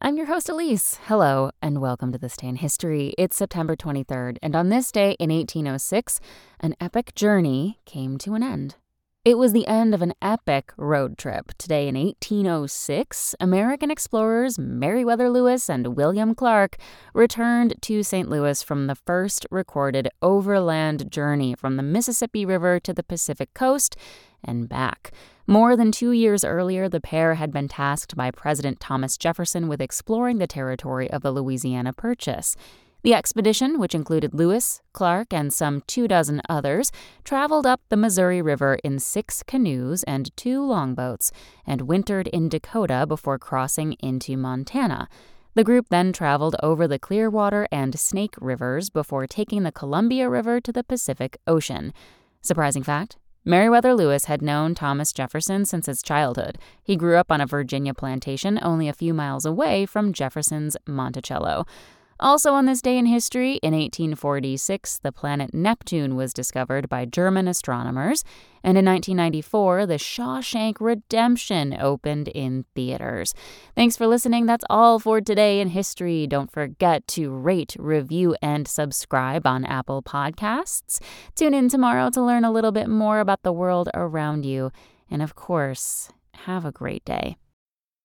I'm your host, Elise. Hello, and welcome to This Day in History. It's September 23rd, and on this day in 1806, an epic journey came to an end. It was the end of an epic road trip. Today in 1806, American explorers Meriwether Lewis and William Clark returned to St. Louis from the first recorded overland journey from the Mississippi River to the Pacific coast and back. More than 2 years earlier, the pair had been tasked by President Thomas Jefferson with exploring the territory of the Louisiana Purchase. The expedition, which included Lewis, Clark, and some 24 others, traveled up the Missouri River in 6 canoes and 2 longboats and wintered in Dakota before crossing into Montana. The group then traveled over the Clearwater and Snake Rivers before taking the Columbia River to the Pacific Ocean. Surprising fact? Meriwether Lewis had known Thomas Jefferson since his childhood. He grew up on a Virginia plantation only a few miles away from Jefferson's Monticello. Also on this day in history, in 1846, the planet Neptune was discovered by German astronomers, and in 1994, the Shawshank Redemption opened in theaters. Thanks for listening. That's all for today in history. Don't forget to rate, review, and subscribe on Apple Podcasts. Tune in tomorrow to learn a little bit more about the world around you. And of course, have a great day.